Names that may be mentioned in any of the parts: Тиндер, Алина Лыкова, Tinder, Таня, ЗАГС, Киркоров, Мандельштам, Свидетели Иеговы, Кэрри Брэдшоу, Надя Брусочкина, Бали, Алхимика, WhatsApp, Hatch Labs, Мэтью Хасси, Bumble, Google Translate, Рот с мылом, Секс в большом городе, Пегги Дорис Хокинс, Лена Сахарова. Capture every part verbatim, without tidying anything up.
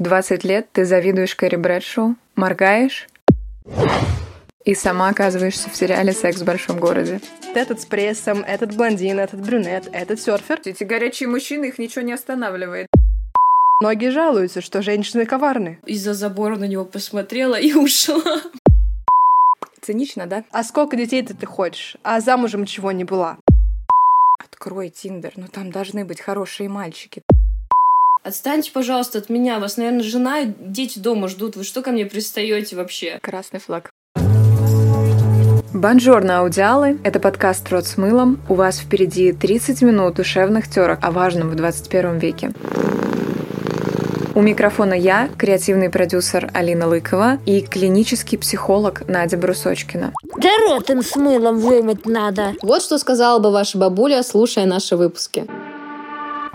в двадцать лет ты завидуешь Кэрри Брэдшоу, моргаешь и сама оказываешься в сериале «Секс в большом городе». Этот с прессом, этот блондин, этот брюнет, этот серфер. Эти горячие мужчины, их ничего не останавливает. Многие жалуются, что женщины коварны. Из-за забора на него посмотрела и ушла. Цинично, да? А сколько детей-то ты хочешь? А замужем чего не была? Открой Tinder, ну там должны быть хорошие мальчики. Отстаньте, пожалуйста, от меня. Вас, наверное, жена и дети дома ждут. Вы что ко мне пристаете вообще? Красный флаг. Бонжорно, аудиалы! Это подкаст «Рот с мылом». У вас впереди тридцать минут душевных терок о важном в двадцать первом веке. У микрофона я, креативный продюсер Алина Лыкова и клинический психолог Надя Брусочкина. Да рот им с мылом вымыть надо! Вот что сказала бы ваша бабуля, слушая наши выпуски.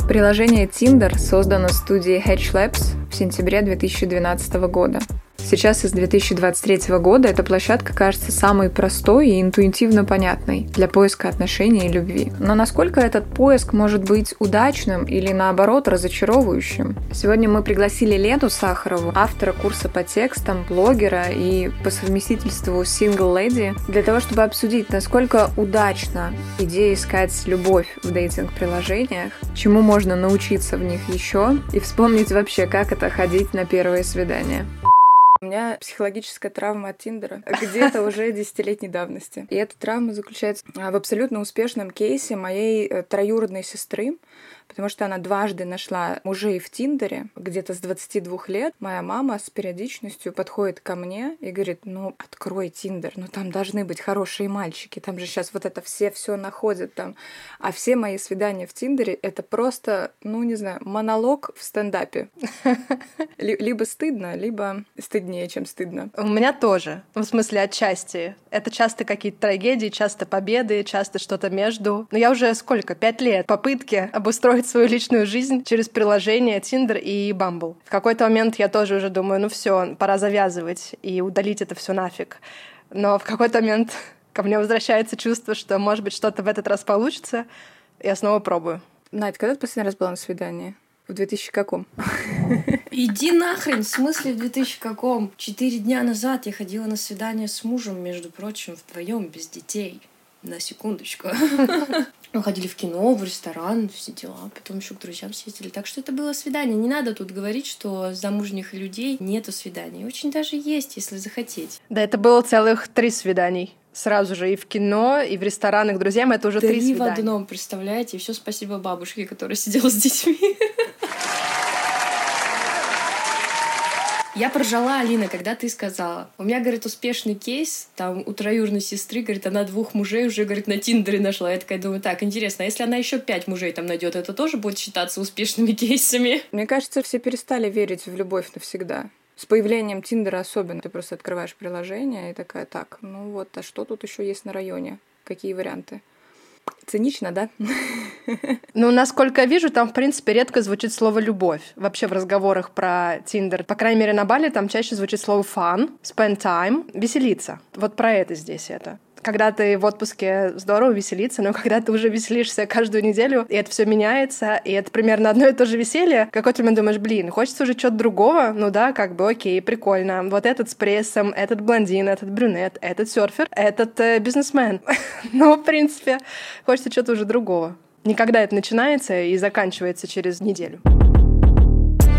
Приложение Tinder создано студией Hatch Labs в сентябре две тысячи двенадцатого года. Сейчас из две тысячи двадцать третьего года эта площадка кажется самой простой и интуитивно понятной для поиска отношений и любви. Но насколько этот поиск может быть удачным или, наоборот, разочаровывающим? Сегодня мы пригласили Лену Сахарову, автора курса по текстам, блогера и по совместительству сингл-леди, для того, чтобы обсудить, насколько удачна идея искать любовь в дейтинг-приложениях, чему можно научиться в них еще и вспомнить вообще, как это ходить на первые свидания. У меня психологическая травма от Тиндера где-то уже десятилетней давности. И эта травма заключается в абсолютно успешном кейсе моей троюродной сестры, потому что она дважды нашла мужей в Тиндере, где-то с двадцати двух лет. Моя мама с периодичностью подходит ко мне и говорит: ну, открой Тиндер, ну, там должны быть хорошие мальчики, там же сейчас вот это все все находят там. А все мои свидания в Тиндере — это просто, ну, не знаю, монолог в стендапе. Либо стыдно, либо стыднее, чем стыдно. У меня тоже, в смысле, отчасти. Это часто какие-то трагедии, часто победы, часто что-то между. Но я уже сколько, пять лет попытки обустроить свою личную жизнь через приложения Tinder и Bumble. В какой-то момент я тоже уже думаю, ну все, пора завязывать и удалить это все нафиг. Но в какой-то момент ко мне возвращается чувство, что, может быть, что-то в этот раз получится. Я снова пробую. Надь, когда ты последний раз была на свидании? В двухтысячном каком? Иди нахрен, в смысле в двухтысячном каком? Четыре дня назад я ходила на свидание с мужем, между прочим, вдвоем, без детей. На секундочку. Мы ходили в кино, в ресторан, все дела. Потом еще к друзьям съездили. Так что это было свидание. Не надо тут говорить, что замужних людей нету свиданий. Очень даже есть, если захотеть. Да, это было целых три свиданий. Сразу же и в кино, и в ресторанах к друзьям. Это уже три свидания. Три в одном, представляете? И все спасибо бабушке, которая сидела с детьми. Я поржала, Алина, когда ты сказала. У меня, говорит, успешный кейс, там, у троюрной сестры, говорит, она двух мужей уже, говорит, на Тиндере нашла. Я такая думаю, так, интересно, а если она еще пять мужей там найдет, это тоже будет считаться успешными кейсами? Мне кажется, все перестали верить в любовь навсегда. С появлением Тиндера особенно. Ты просто открываешь приложение и такая, так, ну вот, а что тут еще есть на районе? Какие варианты? Цинично, да? Ну, насколько я вижу, там, в принципе, редко звучит слово «любовь». Вообще в разговорах про Tinder, по крайней мере, на Бали там чаще звучит слово «fun», «spend time», «веселиться». Вот про это здесь это. Когда ты в отпуске, здорово веселиться, но когда ты уже веселишься каждую неделю, и это все меняется, и это примерно одно и то же веселье, в какой-то момент думаешь, блин, хочется уже чего-то другого, ну да, как бы окей, прикольно. Вот этот с прессом, этот блондин, этот брюнет, этот серфер, этот э, бизнесмен. Ну, в принципе, хочется чего-то уже другого. Никогда это начинается и заканчивается через неделю.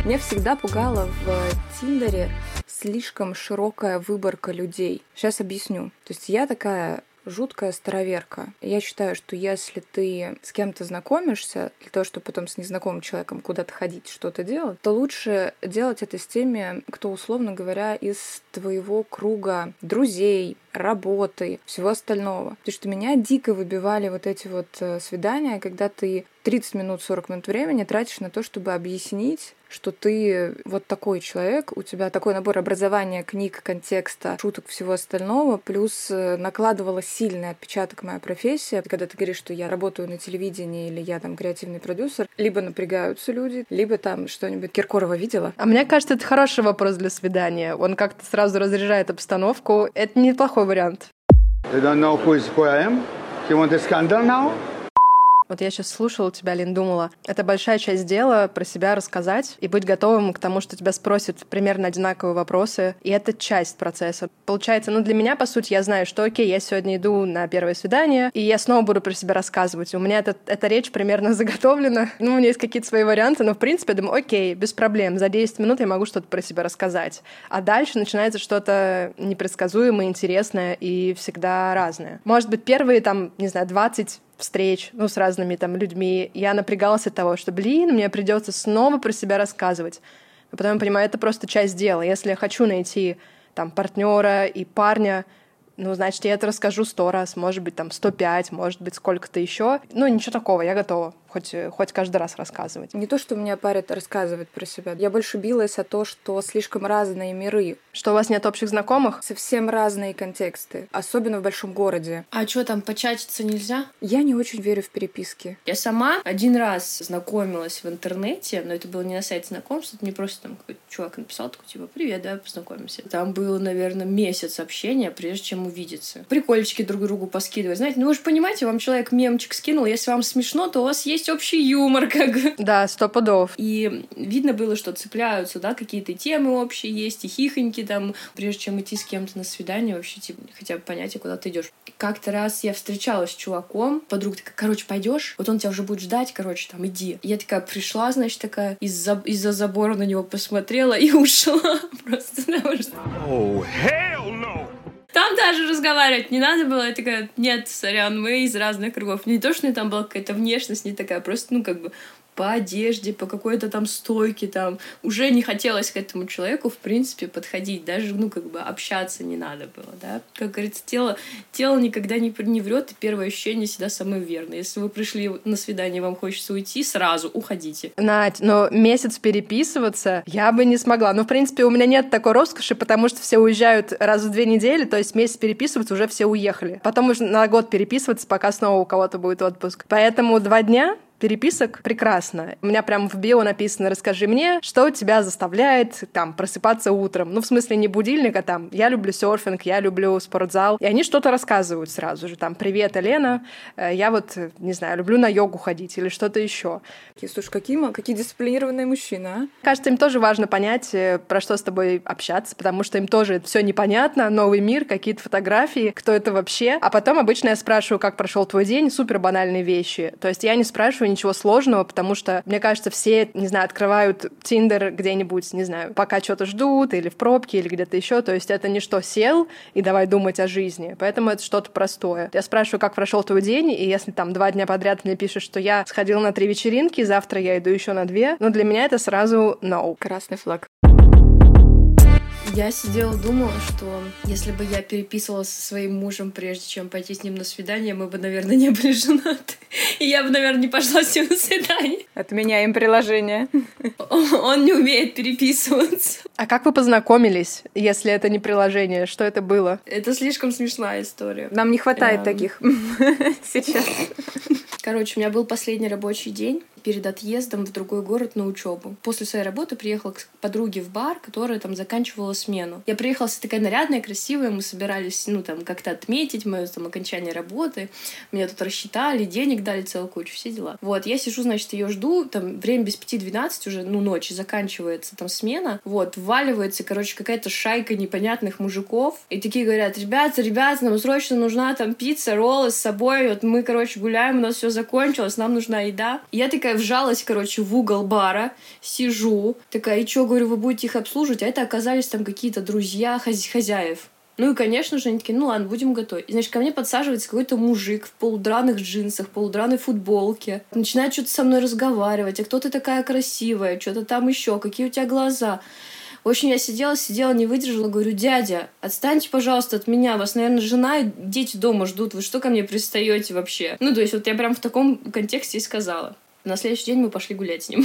Меня всегда пугало в Тиндере слишком широкая выборка людей. Сейчас объясню. То есть я такая жуткая староверка. Я считаю, что если ты с кем-то знакомишься, для того, чтобы потом с незнакомым человеком куда-то ходить, что-то делать, то лучше делать это с теми, кто, условно говоря, из твоего круга друзей, работы, всего остального. Потому что меня дико выбивали вот эти вот свидания, когда ты тридцать минут, сорок минут времени тратишь на то, чтобы объяснить, что ты вот такой человек, у тебя такой набор образования, книг, контекста, шуток, всего остального, плюс накладывала сильный отпечаток моя профессия. Когда ты говоришь, что я работаю на телевидении или я там креативный продюсер, либо напрягаются люди, либо там что-нибудь Киркорова видела. А мне кажется, это хороший вопрос для свидания. Он как-то сразу разряжает обстановку. Это неплохой вариант. Вот я сейчас слушала тебя, Лин, думала, это большая часть дела — про себя рассказать и быть готовым к тому, что тебя спросят примерно одинаковые вопросы. И это часть процесса. Получается, ну для меня, по сути, я знаю, что окей, я сегодня иду на первое свидание, и я снова буду про себя рассказывать. У меня этот, эта речь примерно заготовлена. Ну, у меня есть какие-то свои варианты, но в принципе я думаю, окей, без проблем, за десять минут я могу что-то про себя рассказать. А дальше начинается что-то непредсказуемое, интересное и всегда разное. Может быть, первые, там, не знаю, двадцать встреч, ну, с разными там людьми, я напрягалась от того, что, блин, мне придется снова про себя рассказывать. Но потом я понимаю, это просто часть дела. Если я хочу найти там партнера и парня, ну, значит, я это расскажу сто раз, может быть, там, сто пять, может быть, сколько-то еще. Ну, ничего такого, я готова хоть, хоть каждый раз рассказывать. Не то, что меня парят рассказывать про себя. Я больше билась о том, что слишком разные миры. Что у вас нет общих знакомых? Совсем разные контексты, особенно в большом городе. А что, там початиться нельзя? Я не очень верю в переписки. Я сама один раз знакомилась в интернете, но это было не на сайте знакомств, это не просто там какой-то чувак написал, такой, типа, привет, давай познакомимся. Там было, наверное, месяц общения, прежде чем увидеться. Прикольчики друг другу поскидывать. Знаете, ну вы же понимаете, вам человек мемчик скинул, если вам смешно, то у вас есть общий юмор, как бы. Да, сто пудов. И видно было, что цепляются, да, какие-то темы общие есть, и хихоньки там, прежде чем идти с кем-то на свидание, вообще, типа, хотя бы понятие, куда ты идешь. Как-то раз я встречалась с чуваком, подруга такая, короче, пойдешь, вот он тебя уже будет ждать, короче, там, иди. Я такая пришла, значит, такая, из-за, из-за забора на него посмотрела и ушла. Просто потому что... Oh, hell no! Там даже разговаривать не надо было. Я такая, нет, сорян, мы из разных кругов. Не то, что там была какая-то внешность не такая, просто, ну, как бы по одежде, по какой-то там стойке там. Уже не хотелось к этому человеку, в принципе, подходить. Даже, ну, как бы общаться не надо было, да. Как говорится, тело, тело никогда не, не врет, и первое ощущение всегда самое верное. Если вы пришли на свидание, вам хочется уйти, сразу уходите. Надь, но месяц переписываться я бы не смогла. Ну, в принципе, у меня нет такой роскоши, потому что все уезжают раз в две недели, то есть месяц переписываться уже все уехали. Потом уже на год переписываться, пока снова у кого-то будет отпуск. Поэтому два дня... переписок прекрасно. У меня прям в био написано: расскажи мне, что тебя заставляет там просыпаться утром. Ну, в смысле, не будильник, а там я люблю серфинг, я люблю спортзал. И они что-то рассказывают сразу же. Там, привет, Елена, я вот, не знаю, люблю на йогу ходить или что-то еще. Слушай, какие, какие дисциплинированные мужчины, а? Кажется, им тоже важно понять, про что с тобой общаться, потому что им тоже все непонятно, новый мир, какие-то фотографии, кто это вообще. А потом обычно я спрашиваю, как прошел твой день, супер банальные вещи. То есть я не спрашиваю ничего сложного, потому что, мне кажется, все, не знаю, открывают Tinder где-нибудь, не знаю, пока что-то ждут, или в пробке, или где-то еще. То есть это не что сел и давай думать о жизни. Поэтому это что-то простое. Я спрашиваю, как прошел твой день, и если там два дня подряд мне пишут, что я сходила на три вечеринки, завтра я иду еще на две, но для меня это сразу no. Красный флаг. Я сидела, думала, что если бы я переписывалась со своим мужем, прежде чем пойти с ним на свидание, мы бы, наверное, не были женаты. И я бы, наверное, не пошла с ним на свидание. Отменяем приложение. Он не умеет переписываться. А как вы познакомились, если это не приложение? Что это было? Это слишком смешная история. Нам не хватает эм... таких сейчас. Короче, у меня был последний рабочий день перед отъездом в другой город на учебу. После своей работы приехала к подруге в бар, которая там заканчивала смену. Я приехала вся такая нарядная, красивая, мы собирались, ну, там, как-то отметить мое там окончание работы. Меня тут рассчитали, денег дали целую кучу, все дела. Вот, я сижу, значит, ее жду, там, время без пяти двенадцать уже, ну, ночи, заканчивается там смена, вот, вваливается, короче, какая-то шайка непонятных мужиков, и такие говорят: ребята, ребята, нам срочно нужна там пицца, роллы с собой, вот мы, короче, гуляем, у нас все закончилось, нам нужна еда. И я такая вжалась, короче, в угол бара, сижу, такая, и чё, говорю, вы будете их обслуживать? А это оказались там какие-то друзья хозя- хозяев. Ну и, конечно же, они такие, ну ладно, будем готовить. И, значит, ко мне подсаживается какой-то мужик в полудраных джинсах, полудраной футболке. Начинает что-то со мной разговаривать. А кто ты такая красивая? Что-то там еще? Какие у тебя глаза? В общем, я сидела, сидела, не выдержала, говорю: дядя, отстаньте, пожалуйста, от меня, вас, наверное, жена и дети дома ждут, вы что ко мне пристаете вообще? Ну, то есть вот я прям в таком контексте и сказала. На следующий день мы пошли гулять с ним,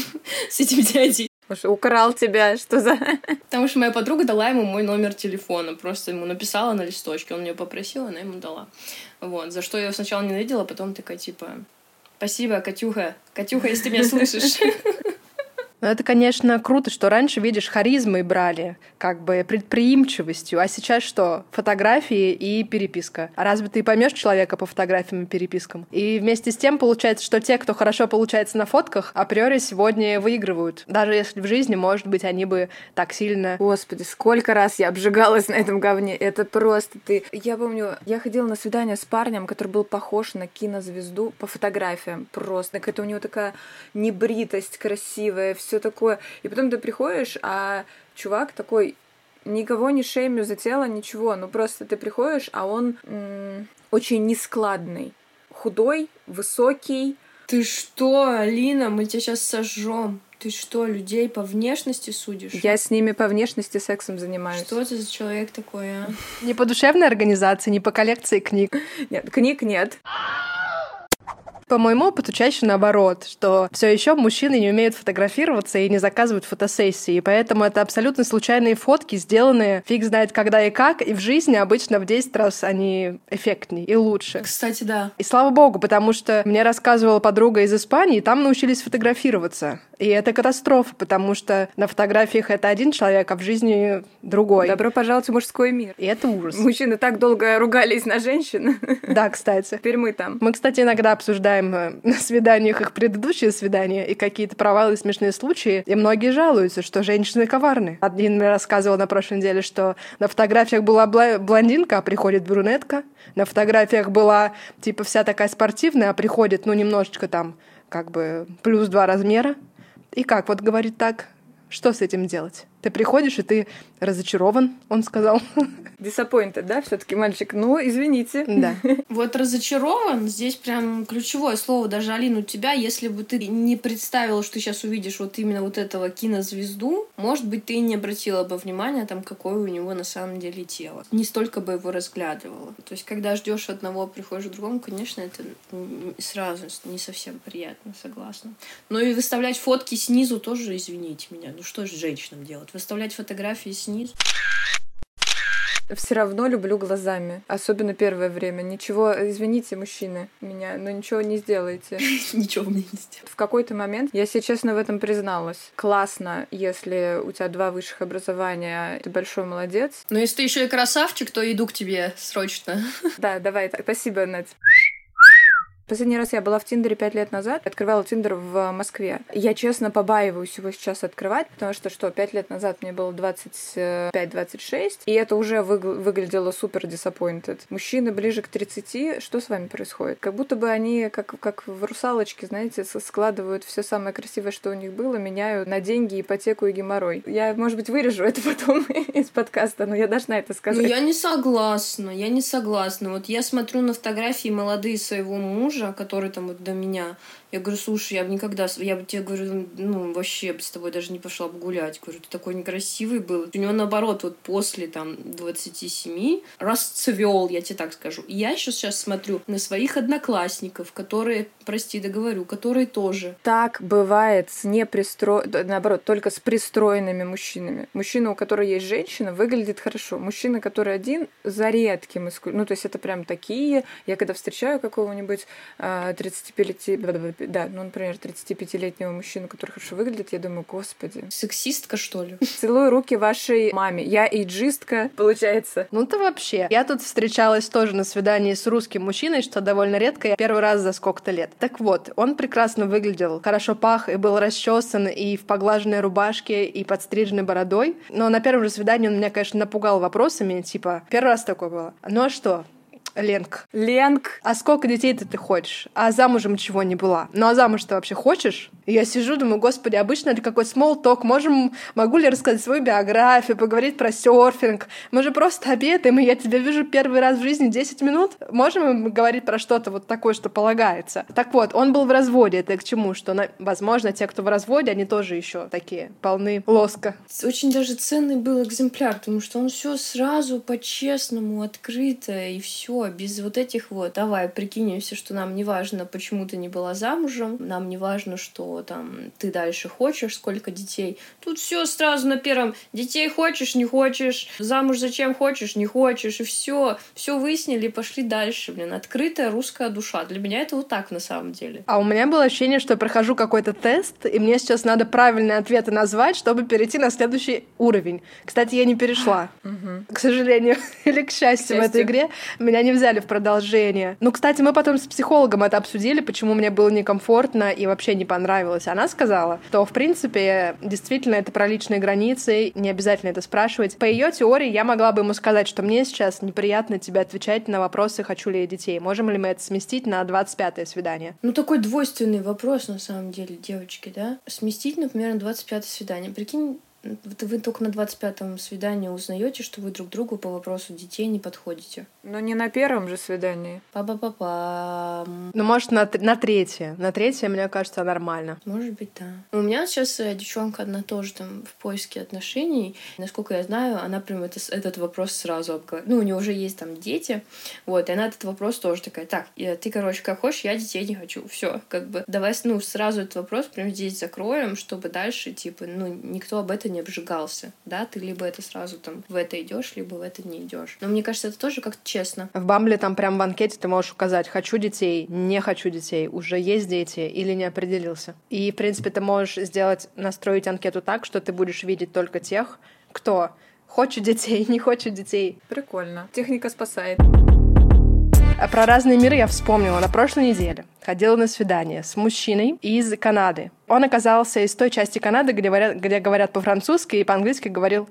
с этим дядей. Уж украл тебя, что за... Потому что моя подруга дала ему мой номер телефона, просто ему написала на листочке, он ее попросил, она ему дала. Вот, за что я ее сначала ненавидела, потом такая, типа, спасибо, Катюха, Катюха, если ты меня слышишь. Это, конечно, круто, что раньше, видишь, харизмой брали, как бы предприимчивостью, а сейчас что? Фотографии и переписка. А разве ты поймешь человека по фотографиям и перепискам? И вместе с тем получается, что те, кто хорошо получается на фотках, априори сегодня выигрывают. Даже если в жизни, может быть, они бы так сильно... Господи, сколько раз я обжигалась на этом говне. Это просто ты... Я помню, я ходила на свидание с парнем, который был похож на кинозвезду по фотографиям. Просто. Это у него такая небритость красивая, все. Все такое. И потом ты приходишь, а чувак такой, никого не шеймю за тело, ничего. Ну просто ты приходишь, а он м- очень нескладный. Худой, высокий. Ты что, Алина, мы тебя сейчас сожжем. Ты что, людей по внешности судишь? Я с ними по внешности сексом занимаюсь. Что это за человек такой, а? Не по душевной организации, не по коллекции книг. Нет, книг нет. По моему опыту чаще наоборот, что все еще мужчины не умеют фотографироваться и не заказывают фотосессии, и поэтому это абсолютно случайные фотки, сделанные фиг знает когда и как, и в жизни обычно в десять раз они эффектнее и лучше. Кстати, да. И слава богу, потому что мне рассказывала подруга из Испании, там научились фотографироваться. И это катастрофа, потому что на фотографиях это один человек, а в жизни другой. Добро пожаловать в мужской мир. И это ужас. Мужчины так долго ругались на женщин. Да, кстати. Теперь мы там. Мы, кстати, иногда обсуждаем на свиданиях их предыдущие свидания и какие-то провалы и смешные случаи. И многие жалуются, что женщины коварны. Один мне рассказывал на прошлой неделе, что на фотографиях была блондинка, а приходит брюнетка. На фотографиях была типа вся такая спортивная, а приходит, ну, немножечко там как бы плюс два размера. И как? Вот говорит так. Что с этим делать? Ты приходишь, и ты разочарован, он сказал. Disappointed, да, все-таки мальчик? Ну, извините. Да. Вот разочарован, здесь прям ключевое слово, даже, Алина, у тебя, если бы ты не представила, что ты сейчас увидишь вот именно вот этого кинозвезду, может быть, ты не обратила бы внимания, там, какое у него на самом деле тело. Не столько бы его разглядывала. То есть, когда ждешь одного, приходишь к другому, конечно, это сразу не совсем приятно, согласна. Но и выставлять фотки снизу тоже, извините меня, ну что же женщинам делать? Выставлять фотографии снизу. Все равно люблю глазами. Особенно первое время. Ничего, извините, мужчины, меня, но ничего не сделаете. Ничего мне не сделаете. В какой-то момент я себе честно в этом призналась. Классно, если у тебя два высших образования, ты большой молодец. Но если ты еще и красавчик, то иду к тебе срочно. Да, давай так. Спасибо, Надь. Последний раз я была в Тиндере пять лет назад, открывала Тиндер в Москве. Я, честно, побаиваюсь его сейчас открывать, потому что, что, пять лет назад мне было двадцать пять - двадцать шесть, и это уже вы, выглядело супер disappointed. Мужчины ближе к тридцати, что с вами происходит? Как будто бы они, как, как в «Русалочке», знаете, складывают все самое красивое, что у них было, меняют на деньги, ипотеку и геморрой. Я, может быть, вырежу это потом из подкаста, но я должна это сказать. Ну, я не согласна, я не согласна. Вот я смотрю на фотографии молодые своего мужа, который там вот до меня. Я говорю, слушай, я бы никогда... Я бы тебе говорю, ну, вообще бы с тобой даже не пошла бы гулять. Говорю, ты такой некрасивый был. У него, наоборот, вот после, там, двадцати семи расцвел, я тебе так скажу. И я еще сейчас смотрю на своих одноклассников, которые, прости, договорю, которые тоже. Так бывает с непристроенными... Наоборот, только с пристроенными мужчинами. Мужчина, у которого есть женщина, выглядит хорошо. Мужчина, который один, за редким исключением. Ну, то есть это прям такие... Я когда встречаю какого-нибудь тридцатипятилетнего... Да, ну, например, тридцатипятилетнего мужчину, который хорошо выглядит, я думаю, господи. Сексистка, что ли? Целую руки вашей маме. Я эйджистка, получается. Ну, ты вообще. Я тут встречалась тоже на свидании с русским мужчиной, что довольно редко, я первый раз за сколько-то лет. Так вот, он прекрасно выглядел, хорошо пах, и был расчесан, и в поглаженной рубашке, и подстриженной бородой. Но на первом же свидании он меня, конечно, напугал вопросами, типа, первый раз такое было. Ну, а что? Ленк. Ленк. А сколько детей-то ты хочешь? А замужем чего не была? Ну а замуж-то вообще хочешь? И я сижу, думаю, господи, обычно это какой small talk. Можем, могу ли рассказать свою биографию, поговорить про серфинг? Мы же просто обедаем, и я тебя вижу первый раз в жизни десять минут. Можем говорить про что-то вот такое, что полагается? Так вот, он был в разводе. Это к чему? Что, возможно, те, кто в разводе, они тоже еще такие полны лоска. Очень даже ценный был экземпляр, потому что он все сразу по-честному, открыто, и все. ничего, без вот этих вот «давай, прикинемся, что нам не важно, почему ты не была замужем, нам не важно, что там ты дальше хочешь, сколько детей». Тут все сразу на первом «детей хочешь, не хочешь, замуж зачем хочешь, не хочешь», и все, все выяснили и пошли дальше, блин. Открытая русская душа. Для меня это вот так на самом деле. А у меня было ощущение, что я прохожу какой-то тест, и мне сейчас надо правильные ответы назвать, чтобы перейти на следующий уровень. Кстати, я не перешла, к сожалению, или к счастью, в этой игре. Меня не взяли в продолжение. Ну, кстати, мы потом с психологом это обсудили, почему мне было некомфортно и вообще не понравилось. Она сказала, что, в принципе, действительно, это про личные границы, не обязательно это спрашивать. По ее теории я могла бы ему сказать, что мне сейчас неприятно тебе отвечать на вопросы, хочу ли я детей. Можем ли мы это сместить на двадцать пятое свидание? Ну, такой двойственный вопрос, на самом деле, девочки, да? Сместить, например, на двадцать пятое свидание. Прикинь, вы только на двадцать пятом свидании узнаете, что вы друг другу по вопросу детей не подходите. Но не на первом же свидании. Па-па-па-пам. Ну, может, на, на третье. На третье, мне кажется, нормально. Может быть, да. У меня сейчас девчонка одна тоже там в поиске отношений. Насколько я знаю, она прям это, этот вопрос сразу обговорила. Ну, у нее уже есть там дети. Вот, и она этот вопрос тоже такая. Так, ты, короче, как хочешь, я детей не хочу. Все, как бы, давай, ну, сразу этот вопрос прям здесь закроем, чтобы дальше, типа, ну, никто об этом не обжигался, да, ты либо это сразу там в это идешь, либо в это не идешь. Но мне кажется, это тоже как-то честно. В Бамбле там прям в анкете ты можешь указать: хочу детей, не хочу детей, уже есть дети или не определился. И, в принципе, ты можешь сделать, настроить анкету так, что ты будешь видеть только тех, кто хочет детей, не хочет детей. Прикольно. Техника спасает. Про разные миры я вспомнила. На прошлой неделе ходила на свидание с мужчиной из Канады. Он оказался из той части Канады, где говорят, где говорят по-французски, и по-английски говорил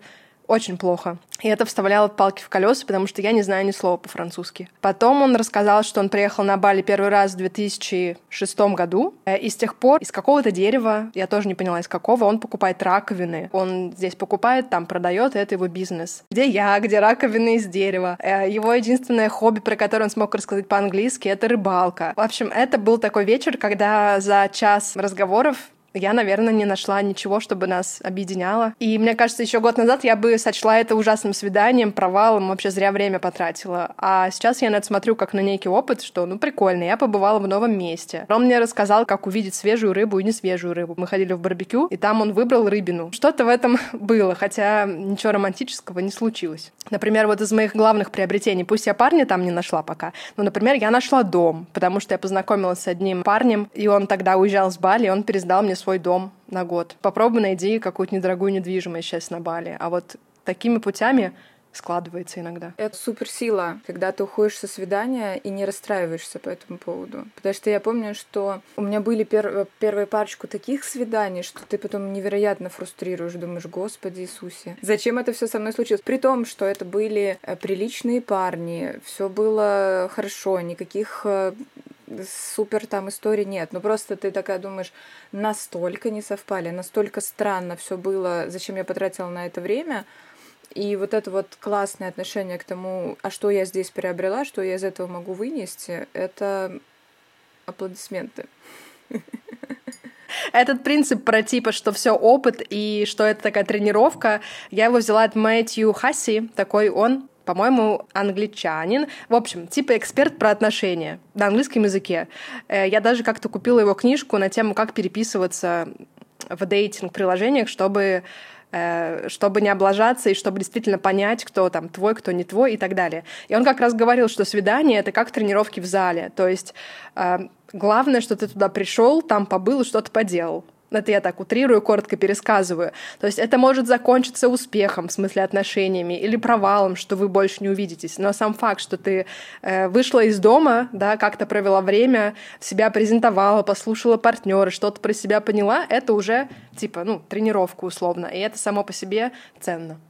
очень плохо. И это вставляло палки в колеса, потому что я не знаю ни слова по-французски. Потом он рассказал, что он приехал на Бали первый раз в две тысячи шестом году. И с тех пор из какого-то дерева, я тоже не поняла из какого, он покупает раковины. Он здесь покупает, там продает, и это его бизнес. Где я, где раковины из дерева. Его единственное хобби, про которое он смог рассказать по-английски, это рыбалка. В общем, это был такой вечер, когда за час разговоров я, наверное, не нашла ничего, чтобы нас объединяло. И мне кажется, еще год назад я бы сочла это ужасным свиданием, провалом, вообще зря время потратила. А сейчас я на это смотрю как на некий опыт, что, ну, прикольно, я побывала в новом месте. Он мне рассказал, как увидеть свежую рыбу и несвежую рыбу. Мы ходили в барбекю, и там он выбрал рыбину. Что-то в этом было, хотя ничего романтического не случилось. Например, вот из моих главных приобретений, пусть я парня там не нашла пока, но, например, я нашла дом, потому что я познакомилась с одним парнем, и он тогда уезжал с Бали, и он пересдал мне свой дом на год. Попробуй найди какую-то недорогую недвижимость сейчас на Бали. А вот такими путями складывается иногда. Это суперсила, когда ты уходишь со свидания и не расстраиваешься по этому поводу. Потому что я помню, что у меня были пер- первые парочку таких свиданий, что ты потом невероятно фрустрируешь, думаешь: Господи Иисусе, зачем это все со мной случилось? При том, что это были приличные парни, все было хорошо, никаких супер там истории нет. Ну просто ты такая думаешь, настолько не совпали, настолько странно все было, зачем я потратила на это время. И вот это вот классное отношение к тому, а что я здесь приобрела, что я из этого могу вынести, это аплодисменты. Этот принцип про типа, что все опыт и что это такая тренировка, я его взяла от Мэтью Хасси, такой он, по-моему, англичанин. В общем, типа эксперт про отношения на английском языке. Я даже как-то купила его книжку на тему, как переписываться в дейтинг-приложениях, чтобы, чтобы не облажаться и чтобы действительно понять, кто там твой, кто не твой и так далее. И он как раз говорил, что свидание — это как тренировки в зале. То есть главное, что ты туда пришел, там побыл и что-то поделал. Это я так утрирую, коротко пересказываю. То есть это может закончиться успехом, в смысле отношениями, или провалом, что вы больше не увидитесь. Но сам факт, что ты э, вышла из дома, да, как-то провела время, себя презентовала, послушала партнера, что-то про себя поняла, это уже типа, ну, тренировка условно. И это само по себе ценно.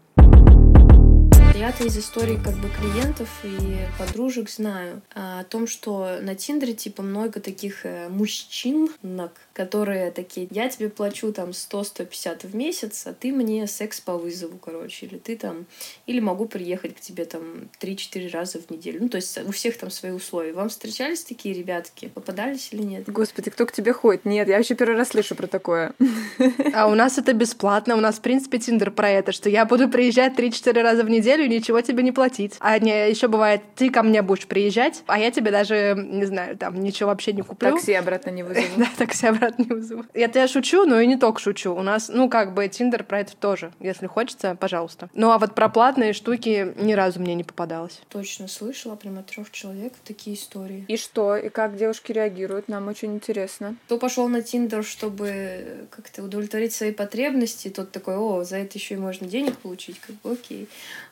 Я-то из истории как бы клиентов и подружек знаю о том, что на Тиндере типа много таких мужчинок, которые такие: я тебе плачу там сто - сто пятьдесят в месяц, а ты мне секс по вызову, короче, или ты там, или могу приехать к тебе там три-четыре раза в неделю. Ну, то есть у всех там свои условия. Вам встречались такие ребятки? Попадались или нет? Господи, кто к тебе ходит? Нет, я вообще первый раз слышу про такое. А у нас это бесплатно, у нас в принципе Тиндер про это, что я буду приезжать три-четыре раза в неделю, неделю ничего тебе не платить. А не, еще бывает, ты ко мне будешь приезжать, а я тебе даже, не знаю, там, ничего вообще не куплю. Такси обратно не вызову. Да, такси обратно не вызову. Я тебя шучу, но и не только шучу. У нас, ну, как бы, Tinder про это тоже. Если хочется, пожалуйста. Ну, а вот про платные штуки ни разу мне не попадалось. Точно слышала прям от трех человек такие истории. И что? И как девушки реагируют? Нам очень интересно. Кто пошел на Tinder, чтобы как-то удовлетворить свои потребности, тот такой: о, за это еще и можно денег получить, как бы окей.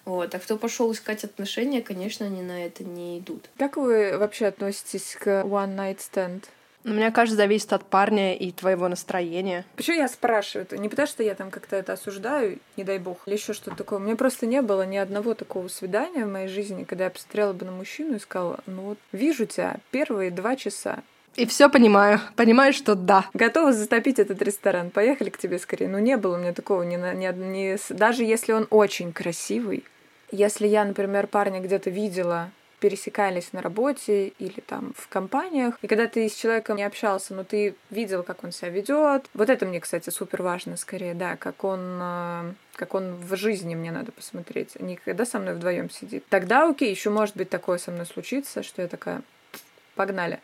Вот. А кто пошел искать отношения, конечно, они на это не идут. Как вы вообще относитесь к one night stand? Мне кажется, зависит от парня и твоего настроения. Почему я спрашиваю? Не потому что я там как-то это осуждаю, не дай бог, или еще что-то такое. У меня просто не было ни одного такого свидания в моей жизни, когда я посмотрела бы на мужчину и сказала: ну вот, вижу тебя первые два часа. И все понимаю. Понимаю, что да. Готова затопить этот ресторан. Поехали к тебе скорее. Ну, не было у меня такого. Ни, ни, ни, даже если он очень красивый. Если я, например, парня где-то видела, пересекались на работе или там в компаниях. И когда ты с человеком не общался, но ты видел, как он себя ведет. Вот это мне, кстати, супер важно скорее, да, как он, как он в жизни, мне надо посмотреть, а не когда со мной вдвоем сидит. Тогда окей, еще может быть такое со мной случится, что я такая: погнали.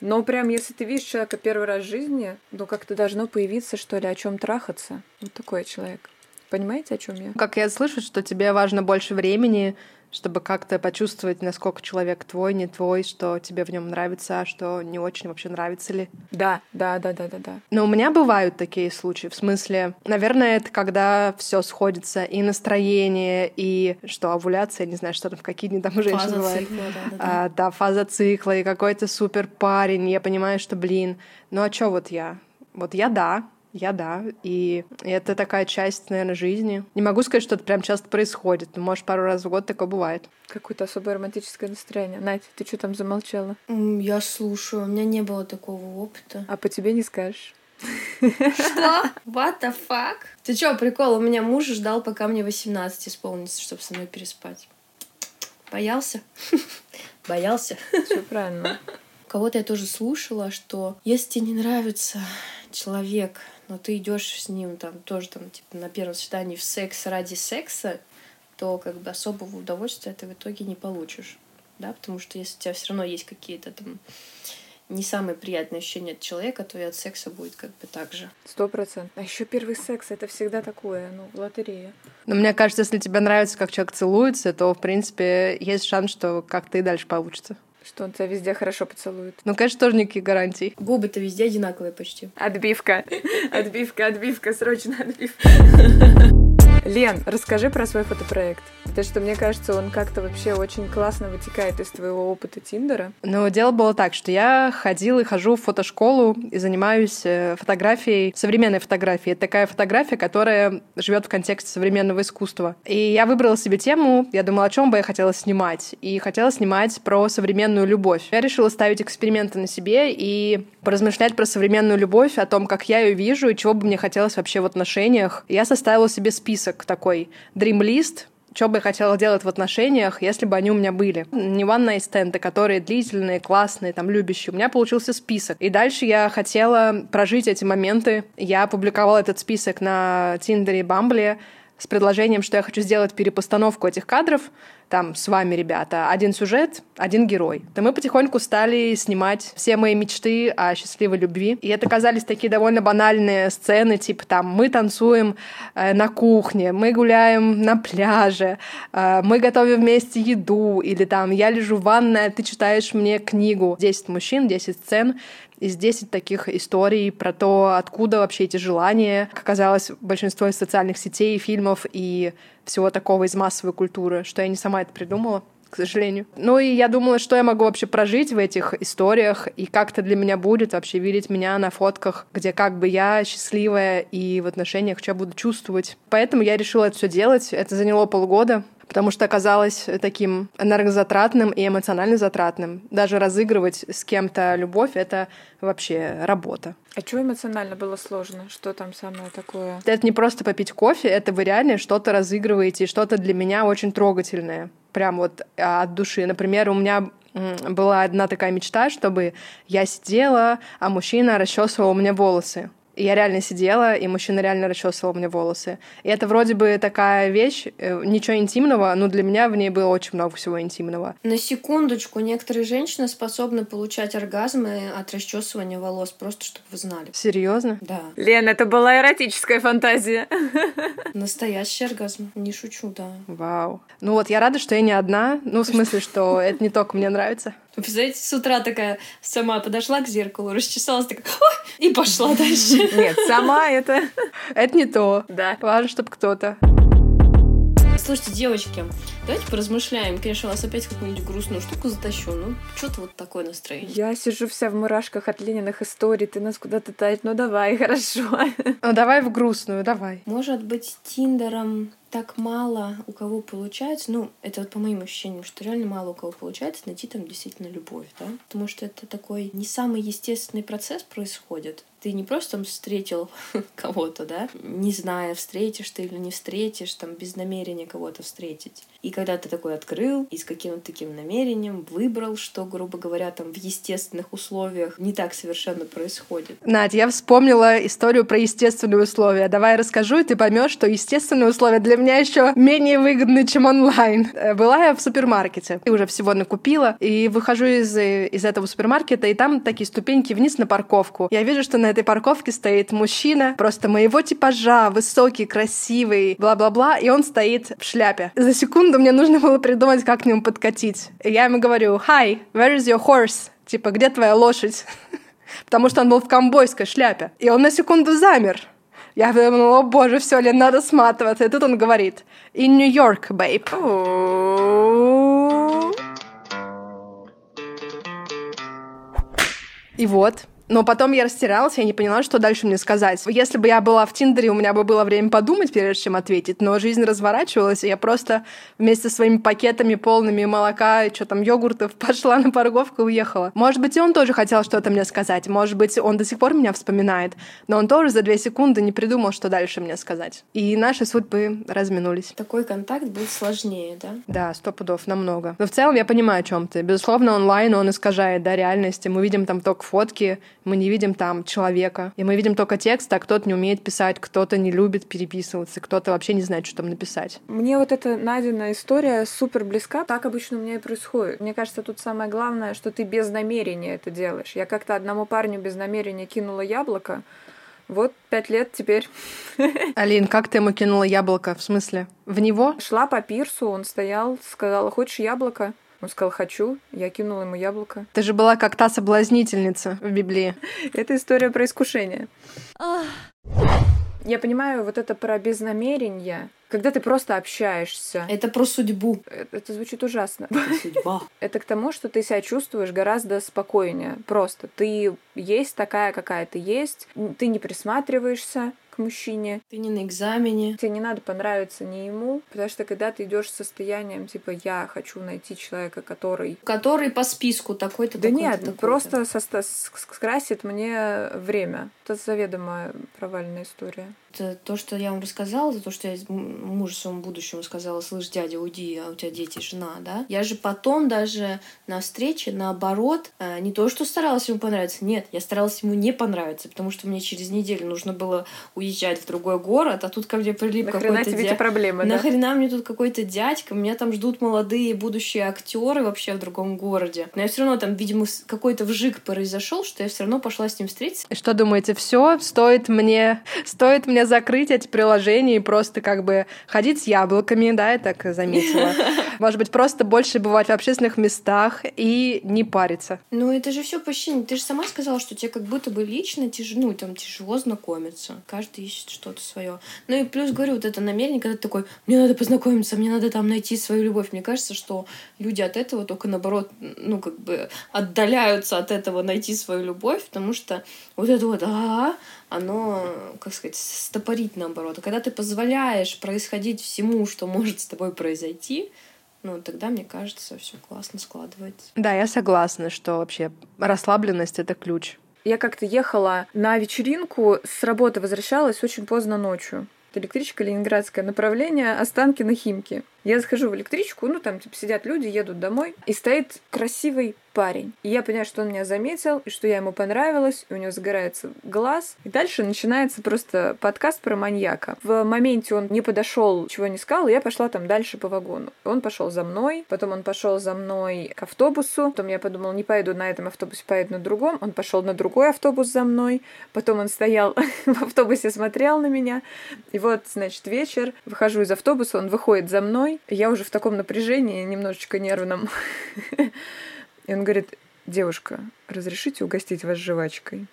Но прям если ты видишь человека первый раз в жизни, ну как-то должно появиться, что ли, о чем трахаться. Вот такой человек. Понимаете, о чем я? Как я слышу, что тебе важно больше времени, чтобы как-то почувствовать, насколько человек твой, не твой, что тебе в нем нравится, а что не очень, вообще нравится ли. Да, да, да, да, да, да. Но у меня бывают такие случаи. В смысле, наверное, это когда все сходится, и настроение, и что, овуляция, не знаю, что там в какие дни там у женщин бывает. Фаза цикла, да, да, да. А, да, фаза цикла, и какой-то супер парень. Я понимаю, что, блин, ну а чё вот я? Вот я да. Я да, и это такая часть, наверное, жизни. Не могу сказать, что это прям часто происходит, но, может, пару раз в год такое бывает. Какое-то особое романтическое настроение. Надь, ты что там замолчала? Я слушаю, у меня не было такого опыта. А по тебе не скажешь. Что? What the fuck? Ты чё, прикол, у меня муж ждал, пока мне восемнадцать исполнится, чтобы со мной переспать. Боялся? Боялся. Всё правильно. Кого-то я тоже слушала, что если тебе не нравится человек, но ты идешь с ним там тоже там типа на первом свидании в секс ради секса, то как бы особого удовольствия ты в итоге не получишь, да, потому что если у тебя все равно есть какие-то там не самые приятные ощущения от человека, то и от секса будет как бы так же. Сто процентов. А еще первый секс — это всегда такое, ну, лотерея. Но мне кажется, если тебе нравится, как человек целуется, то в принципе есть шанс, что как-то и дальше получится. Что он тебя везде хорошо поцелует. Ну, конечно, тоже никаких гарантий. Губы-то везде одинаковые почти. Отбивка. Отбивка, отбивка, срочно отбивка. Лен, расскажи про свой фотопроект. Потому что, мне кажется, он как-то вообще очень классно вытекает из твоего опыта Тиндера. Ну, дело было так, что я ходила и хожу в фотошколу и занимаюсь фотографией, современной фотографией. Это такая фотография, которая живет в контексте современного искусства. И я выбрала себе тему, я думала, о чем бы я хотела снимать. И хотела снимать про современную любовь. Я решила ставить эксперименты на себе и поразмышлять про современную любовь, о том, как я ее вижу и чего бы мне хотелось вообще в отношениях. Я составила себе список, такой дрим-лист, что бы я хотела делать в отношениях, если бы они у меня были. Не one-night-стенды, которые длительные, классные, там, любящие. У меня получился список. И дальше я хотела прожить эти моменты. Я опубликовала этот список на Тиндере и Бамбле с предложением, что я хочу сделать перепостановку этих кадров, там, с вами, ребята, один сюжет, один герой. То мы потихоньку стали снимать все мои мечты о счастливой любви. И это оказались такие довольно банальные сцены, типа там мы танцуем э, на кухне, мы гуляем на пляже, э, мы готовим вместе еду, или там я лежу в ванной, ты читаешь мне книгу. десять мужчин, десять сцен, из десяти таких историй про то, откуда вообще эти желания. Как оказалось, большинство из социальных сетей, фильмов и всего такого из массовой культуры, что я не сама это придумала, к сожалению. Ну и я думала, что я могу вообще прожить в этих историях, и как-то для меня будет вообще видеть меня на фотках, где как бы я счастливая и в отношениях, что я буду чувствовать. Поэтому я решила это все делать. Это заняло полгода, потому что оказалось таким энергозатратным и эмоционально затратным. Даже разыгрывать с кем-то любовь — это вообще работа. А что эмоционально было сложно? Что там самое такое? Это не просто попить кофе, это вы реально что-то разыгрываете, что-то для меня очень трогательное. Прям вот от души. Например, у меня была одна такая мечта, чтобы я сидела, а мужчина расчесывал мне волосы. Я реально сидела, и мужчина реально расчесывал мне волосы. И это вроде бы такая вещь, ничего интимного, но для меня в ней было очень много всего интимного. На секундочку, некоторые женщины способны получать оргазмы от расчесывания волос, просто чтобы вы знали. Серьезно? Да. Лен, это была эротическая фантазия. Настоящий оргазм. Не шучу, да. Вау. Ну вот, я рада, что я не одна. Ну, в смысле, что это не только мне нравится. Вы представляете, с утра такая сама подошла к зеркалу, расчесалась, такая, и пошла дальше. Нет, сама это... Это не то. Да. Важно, чтобы кто-то... Слушайте, девочки, давайте поразмышляем. Конечно, у вас опять какую-нибудь грустную штуку затащу. Ну, что-то вот такое настроение. Я сижу вся в мурашках от Лениных историй. Ты нас куда-то тащишь. Ну, давай, хорошо. Ну, давай в грустную, давай. Может быть, Тиндером так мало у кого получается. Ну, это вот по моим ощущениям, что реально мало у кого получается найти там действительно любовь, да? Потому что это такой не самый естественный процесс происходит. Ты не просто там встретил кого-то, да, не зная, встретишь ты или не встретишь, там, без намерения кого-то встретить. И когда ты такой открыл, и с каким-то таким намерением выбрал, что, грубо говоря, там, в естественных условиях не так совершенно происходит. Надь, я вспомнила историю про естественные условия. Давай я расскажу, и ты поймешь, что естественные условия для меня еще менее выгодны, чем онлайн. Была я в супермаркете, и уже всего накупила, и выхожу из, из этого супермаркета, и там такие ступеньки вниз на парковку. Я вижу, что на На этой парковке стоит мужчина просто моего типажа, высокий, красивый, бла-бла-бла, и он стоит в шляпе. За секунду мне нужно было придумать, как к нему подкатить. И я ему говорю: «Hi, where is your horse?» Типа, где твоя лошадь? Потому что он был в ковбойской шляпе. И он на секунду замер. Я подумала: о боже, все, Лен, надо сматываться. И тут он говорит: «In New York, babe». И вот... Но потом я растерялась, я не поняла, что дальше мне сказать. Если бы я была в Тиндере, у меня бы было время подумать, прежде чем ответить, но жизнь разворачивалась, и я просто вместе со своими пакетами, полными молока и что там, йогуртов, пошла на парковку и уехала. Может быть, и он тоже хотел что-то мне сказать, может быть, он до сих пор меня вспоминает, но он тоже за две секунды не придумал, что дальше мне сказать. И наши судьбы разминулись. Такой контакт был сложнее, да? Да, сто пудов, намного. Но в целом я понимаю, о чем ты. Безусловно, онлайн он искажает, да, реальность, и мы видим там только фотки, мы не видим там человека, и мы видим только текст, а кто-то не умеет писать, кто-то не любит переписываться, кто-то вообще не знает, что там написать. Мне вот эта Надина история супер близка. Так обычно у меня и происходит. Мне кажется, тут самое главное, что ты без намерения это делаешь. Я как-то одному парню без намерения кинула яблоко. Вот пять лет теперь. Алин, как ты ему кинула яблоко? В смысле? В него? Шла по пирсу, он стоял, сказала: «Хочешь яблоко?» Он сказал: «Хочу». Я кинула ему яблоко. Ты же была как та соблазнительница в Библии. Это история про искушение. Я понимаю, вот это про безнамерение, когда ты просто общаешься. Это про судьбу. Это, это звучит ужасно. Это судьба. Это к тому, что ты себя чувствуешь гораздо спокойнее. Просто ты есть такая, какая ты есть. Ты не присматриваешься к мужчине. Ты не на экзамене. Тебе не надо понравиться ни ему. Потому что когда ты идешь с состоянием типа «я хочу найти человека, который...» Который по списку такой-то, да такой-то, нет, такой-то. Просто со- скрасит мне время. Это заведомо провальная история. Это то, что я вам рассказала, это то, что я мужу своему будущему сказала: «Слышь, дядя, уйди, а у тебя дети, жена», да? Я же потом даже на встрече, наоборот, не то, что старалась ему понравиться, нет, я старалась ему не понравиться, потому что мне через неделю нужно было уезжать в другой город, а тут ко мне прилип какой-то дядь. Нахрена тебе эти проблемы, да? Нахрена мне тут какой-то дядька, меня там ждут молодые будущие актеры вообще в другом городе. Но я все равно там, видимо, какой-то вжик произошел, что я все равно пошла с ним встретиться. И что думаете, все стоит мне, стоит мне закрыть эти приложения и просто как бы ходить с яблоками, да, я так заметила. Может быть, просто больше бывать в общественных местах и не париться. Ну, это же все почти... Ты же сама сказала, что тебе как будто бы лично тяж... ну, там, тяжело знакомиться. Каждый ищет что-то свое. Ну и плюс, говорю, вот это намерение, когда ты такой: мне надо познакомиться, мне надо там найти свою любовь. Мне кажется, что люди от этого только, наоборот, ну, как бы отдаляются от этого найти свою любовь, потому что вот это вот а оно, как сказать, стопорит, наоборот. А когда ты позволяешь происходить всему, что может с тобой произойти, ну, тогда, мне кажется, все классно складывается. Да, я согласна, что вообще расслабленность — это ключ. Я как-то ехала на вечеринку, с работы возвращалась очень поздно ночью. Электричка, ленинградское направление, Останкино, Химки. Я захожу в электричку, ну там типа сидят люди, едут домой, и стоит красивый парень. И я понимаю, что он меня заметил, и что я ему понравилась, и у него загорается глаз. И дальше начинается просто подкаст про маньяка. В моменте он не подошел, чего не сказал, и я пошла там дальше по вагону. Он пошел за мной, потом он пошел за мной к автобусу, потом я подумала, не поеду на этом автобусе, поеду на другом. Он пошел на другой автобус за мной, потом он стоял в автобусе, смотрел на меня. И вот, значит, вечер, выхожу из автобуса, он выходит за мной, я уже в таком напряжении, немножечко нервном. И он говорит: девушка, разрешите угостить вас жвачкой?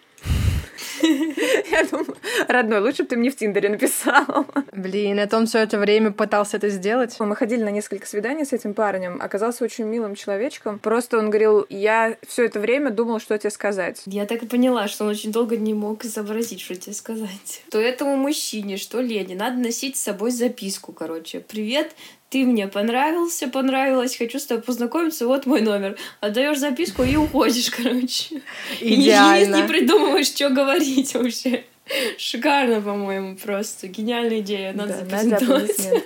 Я думаю, родной, лучше бы ты мне в Тиндере написал. Блин, а он все это время пытался это сделать. Мы ходили на несколько свиданий с этим парнем, оказался очень милым человечком. Просто он говорил: я все это время думал, что тебе сказать. Я так и поняла, что он очень долго не мог сообразить, что тебе сказать. То этому мужчине, что Лене, надо носить с собой записку, короче. Привет, ты мне понравился, понравилась, хочу с тобой познакомиться, вот мой номер. Отдаешь записку и уходишь, короче. Идеально. И не придумываешь, что говорить вообще. Шикарно, по-моему, просто. Гениальная идея. Надо да, записать.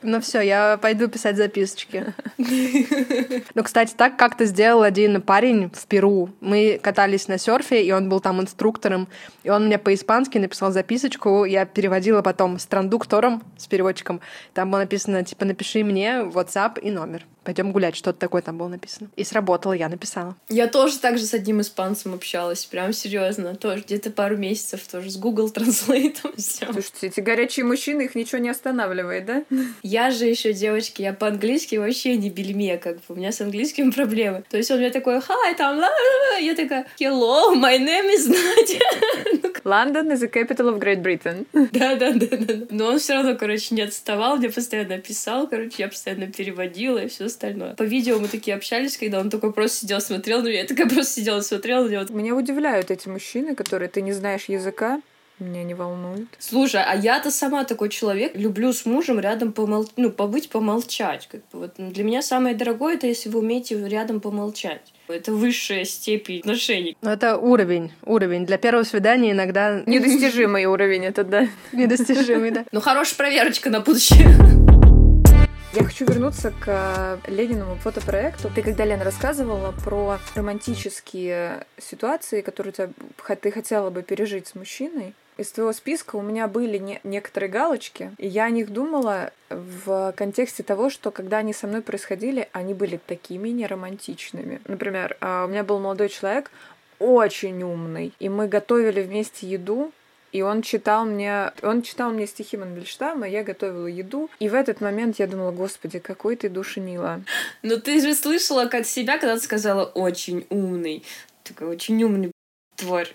Ну все, я пойду писать записочки. Ну, кстати, так как-то сделал один парень в Перу. Мы катались на серфе, и он был там инструктором. И он мне по-испански написал записочку. Я переводила потом с трандуктором, с переводчиком. Там было написано, типа, напиши мне WhatsApp и номер. Пойдем гулять, что-то такое там было написано. И сработало, я написала. Я тоже так же с одним испанцем общалась, прям серьезно, тоже где-то пару месяцев тоже с Google Translate все. Слушайте, эти горячие мужчины, их ничего не останавливает, да? Я же еще, девочки, я по-английски вообще не бельме, как бы, у меня с английским проблемы. То есть он мне такой: hi, там, я такая: hello, my name is Надя. London is the capital of Great Britain. Да-да-да. Но он все равно, короче, не отставал, мне постоянно писал, короче, я постоянно переводила и все остальное. По видео мы такие общались, когда он такой просто сидел, смотрел на меня, я такая просто сидела, смотрела на него. Меня удивляют эти мужчины, которые ты не знаешь языка. Меня не волнует. Слушай, а я-то сама такой человек. Люблю с мужем рядом помол... ну, побыть, помолчать. Как бы. Вот для меня самое дорогое — это если вы умеете рядом помолчать. Это высшая степень отношений. Но это уровень, уровень. Для первого свидания иногда... Недостижимый уровень это, да. Недостижимый, да. Ну, хорошая проверочка на будущее. Я хочу вернуться к Лениному фотопроекту. Ты, когда, Лена, рассказывала про романтические ситуации, которые ты хотела бы пережить с мужчиной, из твоего списка у меня были не- некоторые галочки, и я о них думала в контексте того, что когда они со мной происходили, они были такими неромантичными. Например, у меня был молодой человек, очень умный, и мы готовили вместе еду, и он читал мне, он читал мне стихи Мандельштама, я готовила еду. И в этот момент я думала: господи, какой ты душнила. Но ты же слышала от себя, когда ты сказала «очень умный». Такой очень умный тварь.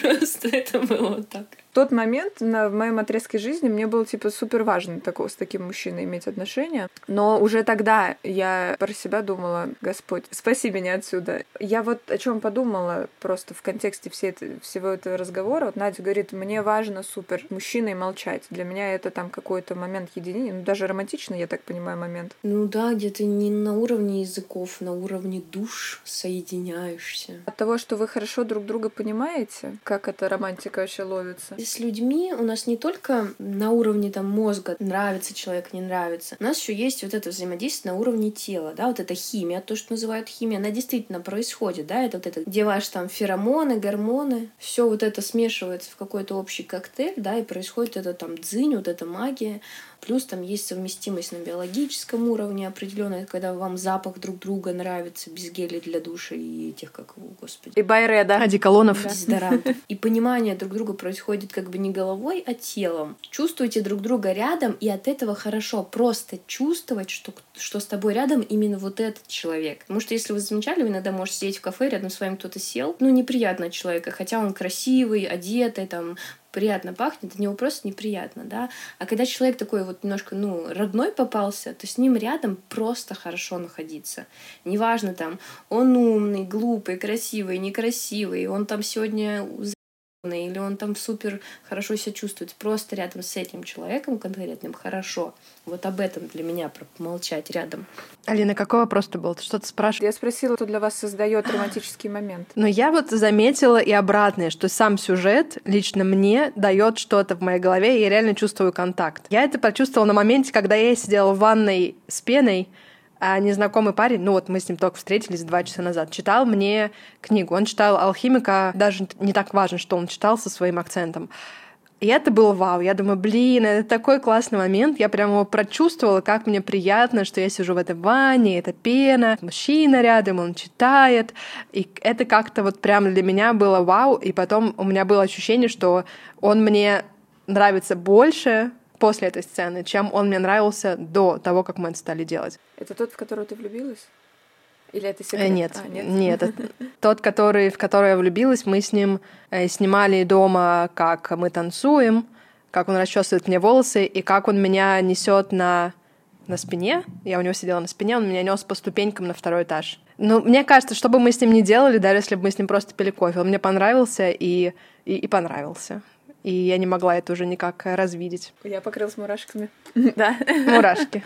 Просто это было вот так. В тот момент на, в моем отрезке жизни мне было типа супер важно такого, с таким мужчиной иметь отношения. Но уже тогда я про себя думала: Господь, спаси меня отсюда. Я вот о чем подумала просто в контексте всей это, всего этого разговора. Вот Надя говорит: мне важно супер мужчиной молчать. Для меня это там какой-то момент единения. Ну, даже романтичный, я так понимаю, момент. Ну да, где-то не на уровне языков, на уровне душ соединяешься. От того, что вы хорошо друг друга понимаете, как эта романтика вообще ловится. С людьми у нас не только на уровне там мозга нравится человек, не нравится. У нас еще есть вот это взаимодействие на уровне тела, да, вот эта химия, то, что называют химией, она действительно происходит, да, это вот это, где ваши там феромоны, гормоны, все вот это смешивается в какой-то общий коктейль, да, и происходит это там дзынь, вот эта магия. Плюс там есть совместимость на биологическом уровне определенная, когда вам запах друг друга нравится, без гелей для душа и тех, как его, господи. И байре, да? Одеколонов. Дезодорантов. И понимание друг друга происходит как бы не головой, а телом. Чувствуйте друг друга рядом, и от этого хорошо просто чувствовать, что, что с тобой рядом именно вот этот человек. Потому что, если вы замечали, вы иногда можете сидеть в кафе, рядом с вами кто-то сел. Ну, неприятно от человека, хотя он красивый, одетый, там... приятно пахнет, от него просто неприятно, да. А когда человек такой вот немножко, ну, родной попался, то с ним рядом просто хорошо находиться. Неважно там, он умный, глупый, красивый, некрасивый, он там сегодня или он там супер хорошо себя чувствует, просто рядом с этим человеком конкретным хорошо. Вот об этом для меня помолчать рядом. Алина, какой вопрос-то был? Ты что-то спрашиваешь? Я спросила, кто для вас создает романтический момент. Но я вот заметила и обратное, что сам сюжет лично мне дает что-то в моей голове, и я реально чувствую контакт. Я это прочувствовала на моменте, когда я сидела в ванной с пеной, а незнакомый парень, ну вот мы с ним только встретились два часа назад, читал мне книгу. Он читал «Алхимика», даже не так важно, что он читал, со своим акцентом. И это было вау. Я думаю, блин, это такой классный момент. Я прямо его прочувствовала, как мне приятно, что я сижу в этой ванне, это пена, мужчина рядом, он читает. И это как-то вот прям для меня было вау. И потом у меня было ощущение, что он мне нравится больше после этой сцены, чем он мне нравился до того, как мы это стали делать. Это тот, в которого ты влюбилась? Или это секрет? Э, нет, а, нет, нет. Это тот, который, в которого я влюбилась, мы с ним э, снимали дома, как мы танцуем, как он расчесывает мне волосы, и как он меня несет на, на спине. Я у него сидела на спине, он меня нес по ступенькам на второй этаж. Ну, мне кажется, что бы мы с ним ни делали, даже если бы мы с ним просто пили кофе, он мне понравился и, и, и понравился. И я не могла это уже никак развидеть. Я покрылась мурашками. Да. Мурашки.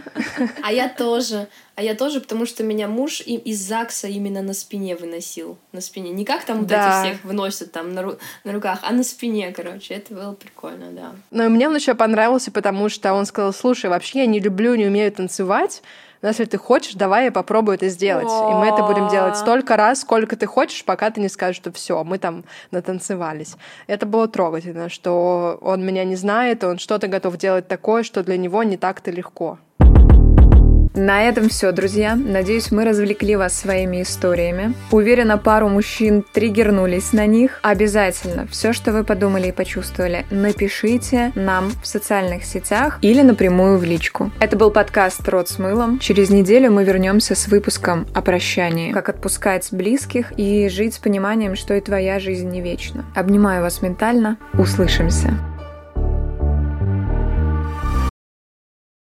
А я тоже. А я тоже, потому что меня муж из ЗАГСа именно на спине выносил. На спине. Не как там вот да. эти всех выносят там на, ру- на руках, а на спине, короче. Это было прикольно, да. Но мне он еще понравился, потому что он сказал, слушай, вообще я не люблю, не умею танцевать, но если ты хочешь, давай я попробую это сделать. И мы это будем делать столько раз, сколько ты хочешь, пока ты не скажешь, что все, мы там натанцевались. Это было трогательно, что он меня не знает, он что-то готов делать такое, что для него не так-то легко. На этом все, друзья. Надеюсь, мы развлекли вас своими историями. Уверена, пару мужчин триггернулись на них. Обязательно все, что вы подумали и почувствовали, напишите нам в социальных сетях или напрямую в личку. Это был подкаст «Рот с мылом». Через неделю мы вернемся с выпуском о прощании. Как отпускать близких и жить с пониманием, что и твоя жизнь не вечна. Обнимаю вас ментально. Услышимся.